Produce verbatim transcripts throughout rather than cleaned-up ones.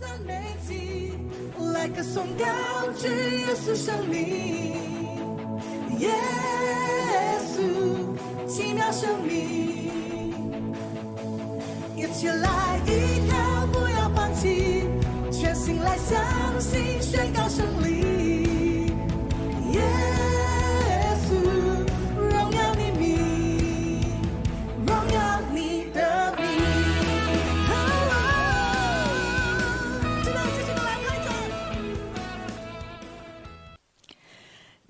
赞美祭，来歌颂高举耶稣生命，耶稣奇妙生命，一起来依靠，不要放弃，全心来相信，宣告胜利，耶稣。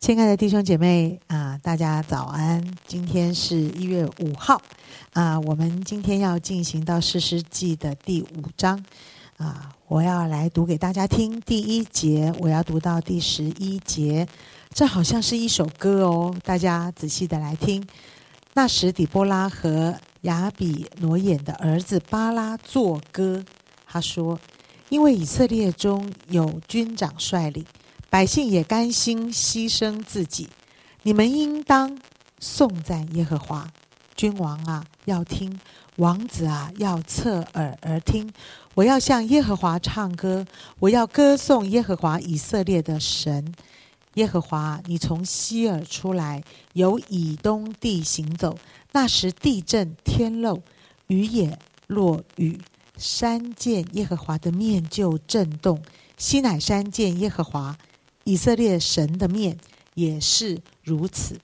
亲爱的弟兄姐妹啊，大家早安！今天是一月五号啊，我们今天要进行到《士师记》的第五章啊，我要来读给大家听。第一节我要读到第十一节，这好像是一首歌哦，大家仔细的来听。那时底波拉和亚比挪眼的儿子巴拉作歌，他说：“因为以色列中有军长率领。” 百姓也甘心牺牲自己，你们应当颂赞耶和华。君王啊，要听；王子啊，要侧耳而听。我要向耶和华唱歌，我要歌颂耶和华以色列的神。耶和华，你从西珥出来，由以东地行走。那时地震天漏，雨也落雨，山见耶和华的面就震动。西乃山见耶和华。 以色列神的面也是如此，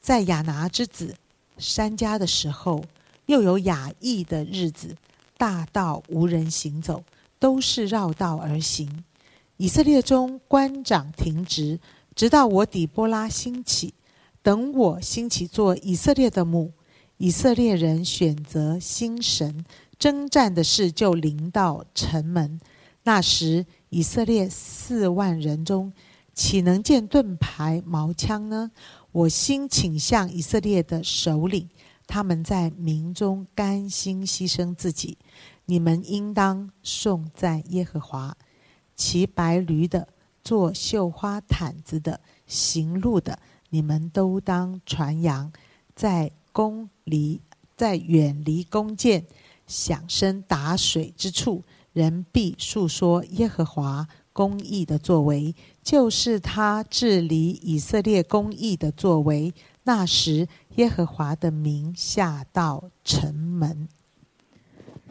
在亚拿之子珊迦的时候，又有雅意的日子，大道无人行走，都是绕道而行。以色列中官长停职，直到我底波拉兴起。等我兴起做以色列的母，以色列人选择新神，征战的事就临到城门。那时以色列四万人中， 岂能见盾牌、矛枪呢？我心倾向以色列的首领，他们在民中甘心牺牲自己。你们应当颂赞耶和华。骑白驴的、做绣花毯子的、行路的，你们都当传扬，在公离，在远离弓箭、响声打水之处，人必述说耶和华 公义的作为，就是他治理以色列公义的作为。那时，耶和华的名下到城门。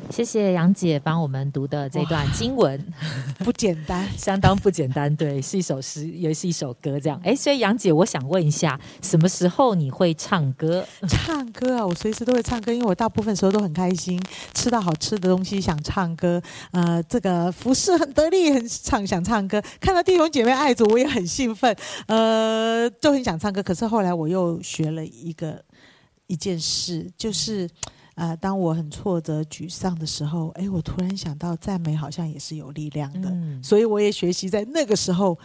谢谢杨姐帮我们读的这段经文，不简单，相当不简单。对，是一首诗，也是一首歌。这样，哎，所以杨姐，我想问一下，什么时候你会唱歌？唱歌啊，我随时都会唱歌，因为我大部分时候都很开心，吃到好吃的东西想唱歌。呃，这个服饰很得力，很唱想唱歌，看到弟兄姐妹爱着我也很兴奋，呃，都很想唱歌。可是后来我又学了一个一件事，就是 啊、呃，当我很挫折、沮丧的时候，哎，我突然想到，赞美好像也是有力量的，嗯、所以我也学习在那个时候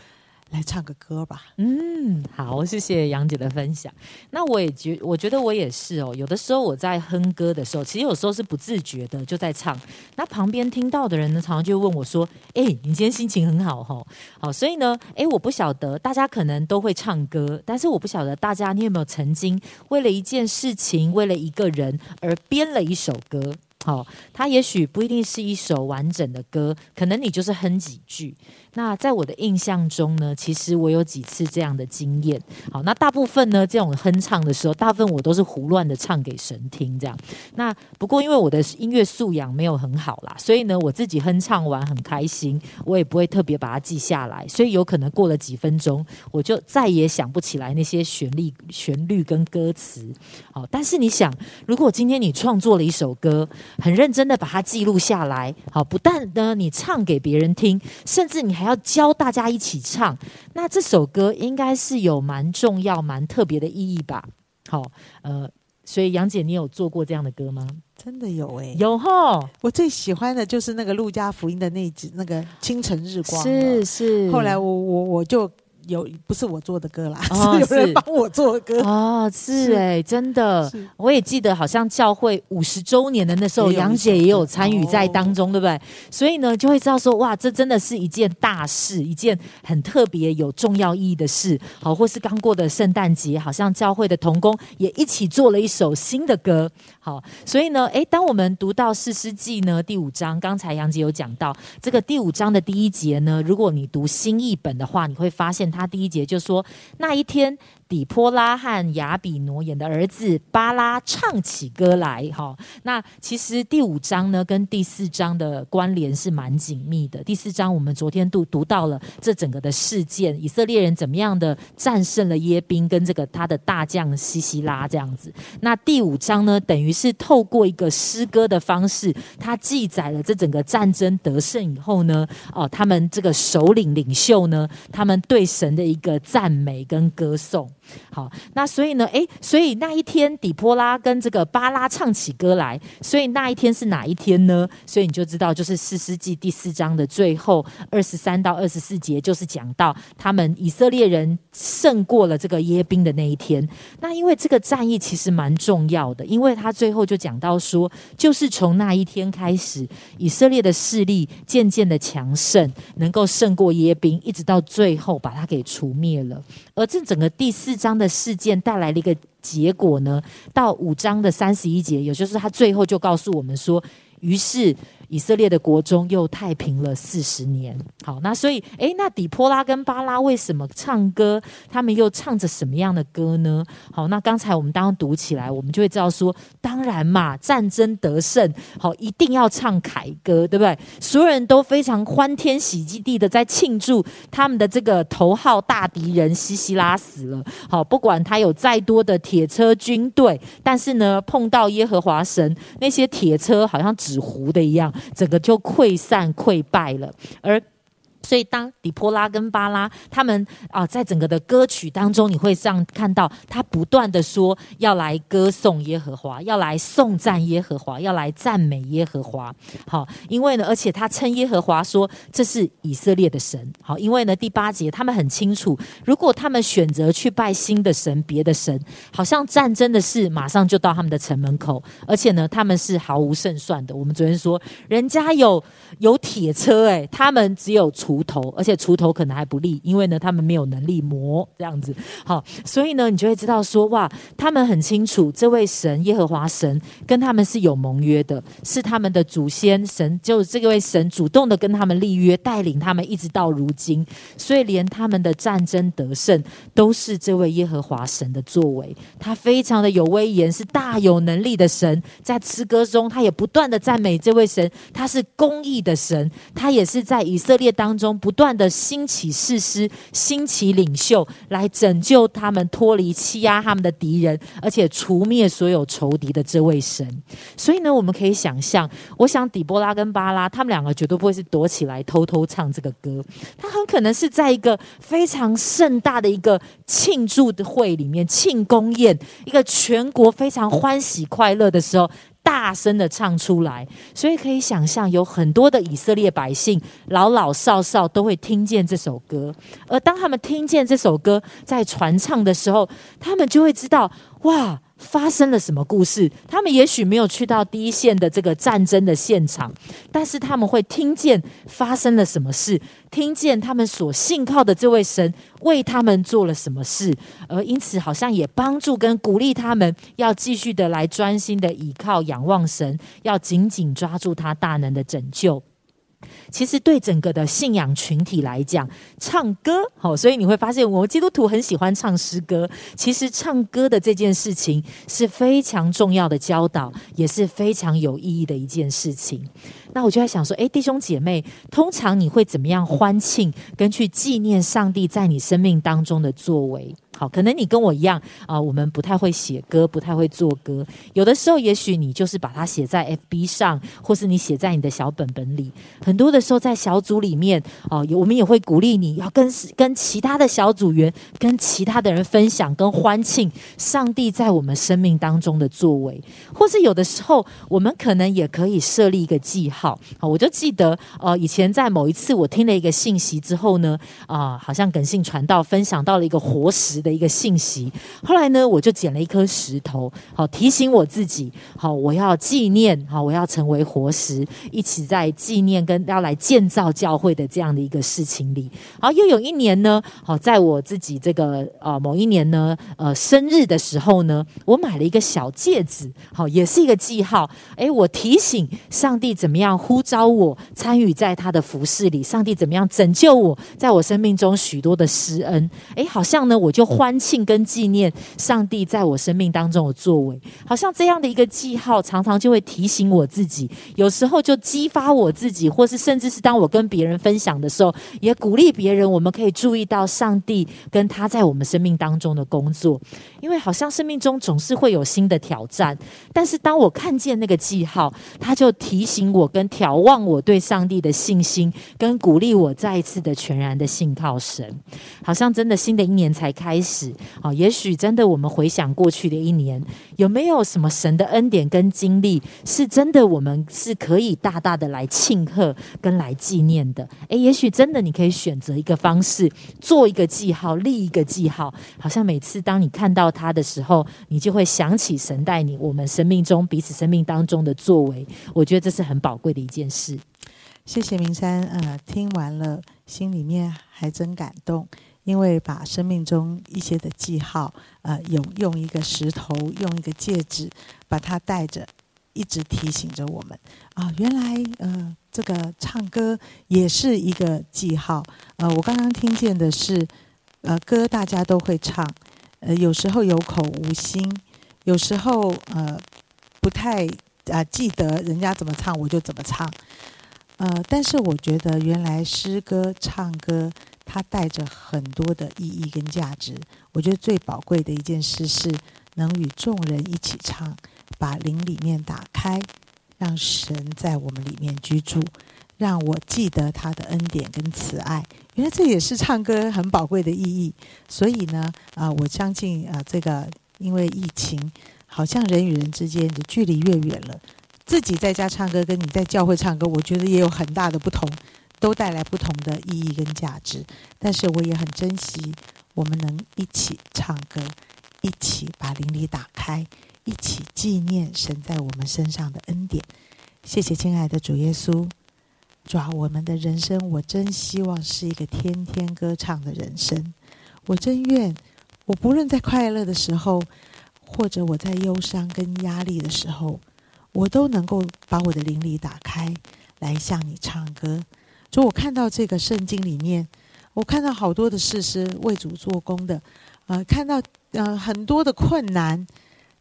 来唱个歌吧。嗯，好，谢谢杨姐的分享。那我也觉，我觉得我也是哦。有的时候我在哼歌的时候，其实有时候是不自觉的就在唱。那旁边听到的人呢，常常就会问我说：“哎，你今天心情很好哦。”好，所以呢，哎，我不晓得大家可能都会唱歌，但是我不晓得大家你有没有曾经为了一件事情、为了一个人而编了一首歌。 好、哦，它也许不一定是一首完整的歌，可能你就是哼几句。那在我的印象中呢，其实我有几次这样的经验。好，那大部分呢，这种哼唱的时候，大部分我都是胡乱的唱给神听这样。那不过因为我的音乐素养没有很好啦，所以呢，我自己哼唱完很开心，我也不会特别把它记下来，所以有可能过了几分钟，我就再也想不起来那些旋律、旋律跟歌词。好，但是你想，如果今天你创作了一首歌， 很认真的把它记录下来，好，不但呢你唱给别人听，甚至你还要教大家一起唱。那这首歌应该是有蛮重要、蛮特别的意义吧？好，呃，所以杨姐，你有做过这样的歌吗？ 真的有哎、欸，有吼！我最喜欢的就是那个《路加福音》的那集，那个《清晨日光》。是是。后来我我我就有不是我做的歌啦，哦、是有人帮我做的歌哦，是哎、欸，真的，我也记得好像教会五十周年的那时候，杨姐也有参与在当中，哦、对不对？所以呢，就会知道说，哇，这真的是一件大事，一件很特别、有重要意义的事。好、哦，或是刚过的圣诞节，好像教会的同工也一起做了一首新的歌。好，所以呢，哎，当我们读到《士师记》呢第五章，刚才杨姐有讲到这个第五章的第一节呢，如果你读新译本的话，你会发现它第一节就说那一天底波拉和亚比挪演的儿子巴拉唱起歌来、哦、那其实第五章呢跟第四章的关联是蛮紧密的。第四章我们昨天 读, 读到了这整个的事件，以色列人怎么样的战胜了耶宾跟这个他的大将西西拉这样子。那第五章呢等于是透过一个诗歌的方式，他记载了这整个战争得胜以后呢、哦、他们这个首领领袖呢他们对神的一个赞美跟歌颂。好，那所以呢，哎，所以那一天底波拉跟这个巴拉唱起歌来，所以那一天是哪一天呢？所以你就知道，就是士师记第四章的最后二十三到二十四节，就是讲到他们以色列人胜过了这个耶宾的那一天。那因为这个战役其实蛮重要的，因为他最后就讲到说，就是从那一天开始，以色列的势力渐渐的强盛，能够胜过耶宾，一直到最后把他给除灭了。而这整个第四章的事件带来了一个结果呢，到五章的三十一节，也就是他最后就告诉我们说，于是以色列的国中又太平了四十年。好，那所以哎，那底波拉跟巴拉为什么唱歌？他们又唱着什么样的歌呢？好，那刚才我们当读起来，我们就会知道说，当然嘛，战争得胜，好，一定要唱凯歌，对不对？所有人都非常欢天喜地的在庆祝他们的这个头号大敌人西西拉死了。好，不管他有再多的铁车军队，但是呢，碰到耶和华神，那些铁车好像纸糊的一样。整个就溃散溃败了。而所以当底波拉跟巴拉他们、啊、在整个的歌曲当中，你会上看到他不断的说要来歌颂耶和华，要来颂赞耶和华，要来赞美耶和华。好，因为呢，而且他称耶和华说这是以色列的神。好，因为呢第八节他们很清楚，如果他们选择去拜新的神别的神，好像战争的事马上就到他们的城门口，而且呢他们是毫无胜算的。我们昨天说人家有有铁车、欸、他们只有锄头，而且锄头可能还不利，因为呢他们没有能力磨这样子。好，所以呢你就会知道说，哇，他们很清楚这位神耶和华神跟他们是有盟约的，是他们的祖先神，就这位神主动的跟他们立约，带领他们一直到如今。所以连他们的战争得胜都是这位耶和华神的作为，他非常的有威严，是大有能力的神。在诗歌中他也不断的赞美这位神，他是公义的神，他也是在以色列当中中不断的兴起士师，兴起领袖来拯救他们脱离欺压他们的敌人，而且除灭所有仇敌的这位神。所以呢我们可以想象，我想底波拉跟巴拉他们两个绝对不会是躲起来偷偷唱这个歌，他很可能是在一个非常盛大的一个庆祝的会里面，庆功宴，一个全国非常欢喜快乐的时候大声的唱出来。所以可以想象有很多的以色列百姓老老少少都会听见这首歌。而当他们听见这首歌在传唱的时候，他们就会知道，哇，发生了什么故事。他们也许没有去到第一线的这个战争的现场，但是他们会听见发生了什么事，听见他们所信靠的这位神为他们做了什么事，而因此好像也帮助跟鼓励他们要继续的来专心的倚靠仰望神，要紧紧抓住他大能的拯救。其实对整个的信仰群体来讲，唱歌、哦、所以你会发现我们基督徒很喜欢唱诗歌。其实唱歌的这件事情是非常重要的教导，也是非常有意义的一件事情。那我就在想说，哎，弟兄姐妹，通常你会怎么样欢庆跟去纪念上帝在你生命当中的作为？好，可能你跟我一样啊、呃，我们不太会写歌，不太会做歌，有的时候也许你就是把它写在 F B 上，或是你写在你的小本本里。很多的时候在小组里面啊、呃，我们也会鼓励你要跟跟其他的小组员、跟其他的人分享跟欢庆上帝在我们生命当中的作为，或是有的时候我们可能也可以设立一个记号。好，我就记得呃，以前在某一次我听了一个信息之后呢，啊、呃，好像耿信传道分享到了一个活石的一个信息，后来呢，我就捡了一颗石头，好提醒我自己，好我要纪念，好我要成为活石，一起在纪念跟要来建造教会的这样的一个事情里。好，又有一年呢，好在我自己这个啊、呃、某一年呢，呃生日的时候呢，我买了一个小戒指，好也是一个记号，哎，我提醒上帝怎么样呼召我参与在他的服事里，上帝怎么样拯救我，在我生命中许多的施恩，哎，好像呢我就欢庆跟纪念上帝在我生命当中的作为，好像这样的一个记号常常就会提醒我自己，有时候就激发我自己，或是甚至是当我跟别人分享的时候，也鼓励别人我们可以注意到上帝跟他在我们生命当中的工作。因为好像生命中总是会有新的挑战，但是当我看见那个记号，他就提醒我跟眺望我对上帝的信心，跟鼓励我再一次的全然的信靠神。好像真的新的一年才开始，好也许真的我们回想过去的一年，有没有什么神的恩典跟经历是真的我们是可以大大的来庆贺跟来纪念的。诶，也许真的你可以选择一个方式，做一个记号，立一个记号，好像每次当你看到它的时候，你就会想起神带你我们生命中彼此生命当中的作为。我觉得这是很宝贵的一件事。谢谢明山、呃、听完了心里面还真感动，因为把生命中一些的记号、呃、用, 用一个石头，用一个戒指把它带着，一直提醒着我们啊，原来呃，这个唱歌也是一个记号。呃，我刚刚听见的是呃，歌大家都会唱，呃，有时候有口无心，有时候呃不太啊、呃、记得人家怎么唱我就怎么唱，呃，但是我觉得原来诗歌唱歌它带着很多的意义跟价值。我觉得最宝贵的一件事是能与众人一起唱，把灵里面打开，让神在我们里面居住，让我记得他的恩典跟慈爱。原来这也是唱歌很宝贵的意义。所以呢，啊，我相信啊，这个因为疫情，好像人与人之间的距离越远了，自己在家唱歌跟你在教会唱歌，我觉得也有很大的不同，都带来不同的意义跟价值。但是我也很珍惜我们能一起唱歌，一起把灵里打开，一起纪念神在我们身上的恩典。谢谢亲爱的主耶稣，主啊，我们的人生我真希望是一个天天歌唱的人生。我真愿我不论在快乐的时候，或者我在忧伤跟压力的时候，我都能够把我的灵里打开来向你唱歌。主，我看到这个圣经里面，我看到好多的士师为主做工的，呃，看到呃很多的困难，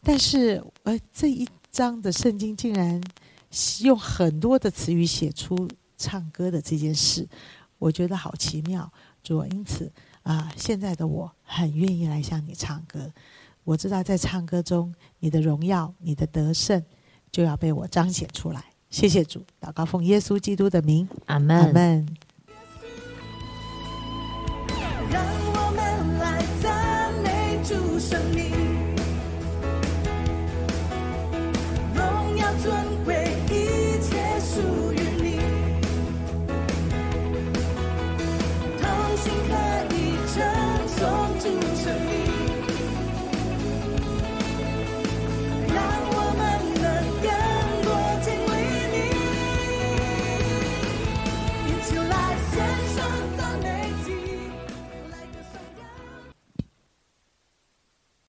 但是呃这一章的圣经竟然用很多的词语写出唱歌的这件事，我觉得好奇妙。主，因此啊、呃，现在的我很愿意来向你唱歌。我知道在唱歌中，你的荣耀、你的得胜就要被我彰显出来。谢谢主，祷告奉耶稣基督的名，阿门，阿门。让我们来赞美主生命，荣耀尊贵一切属于你，同心。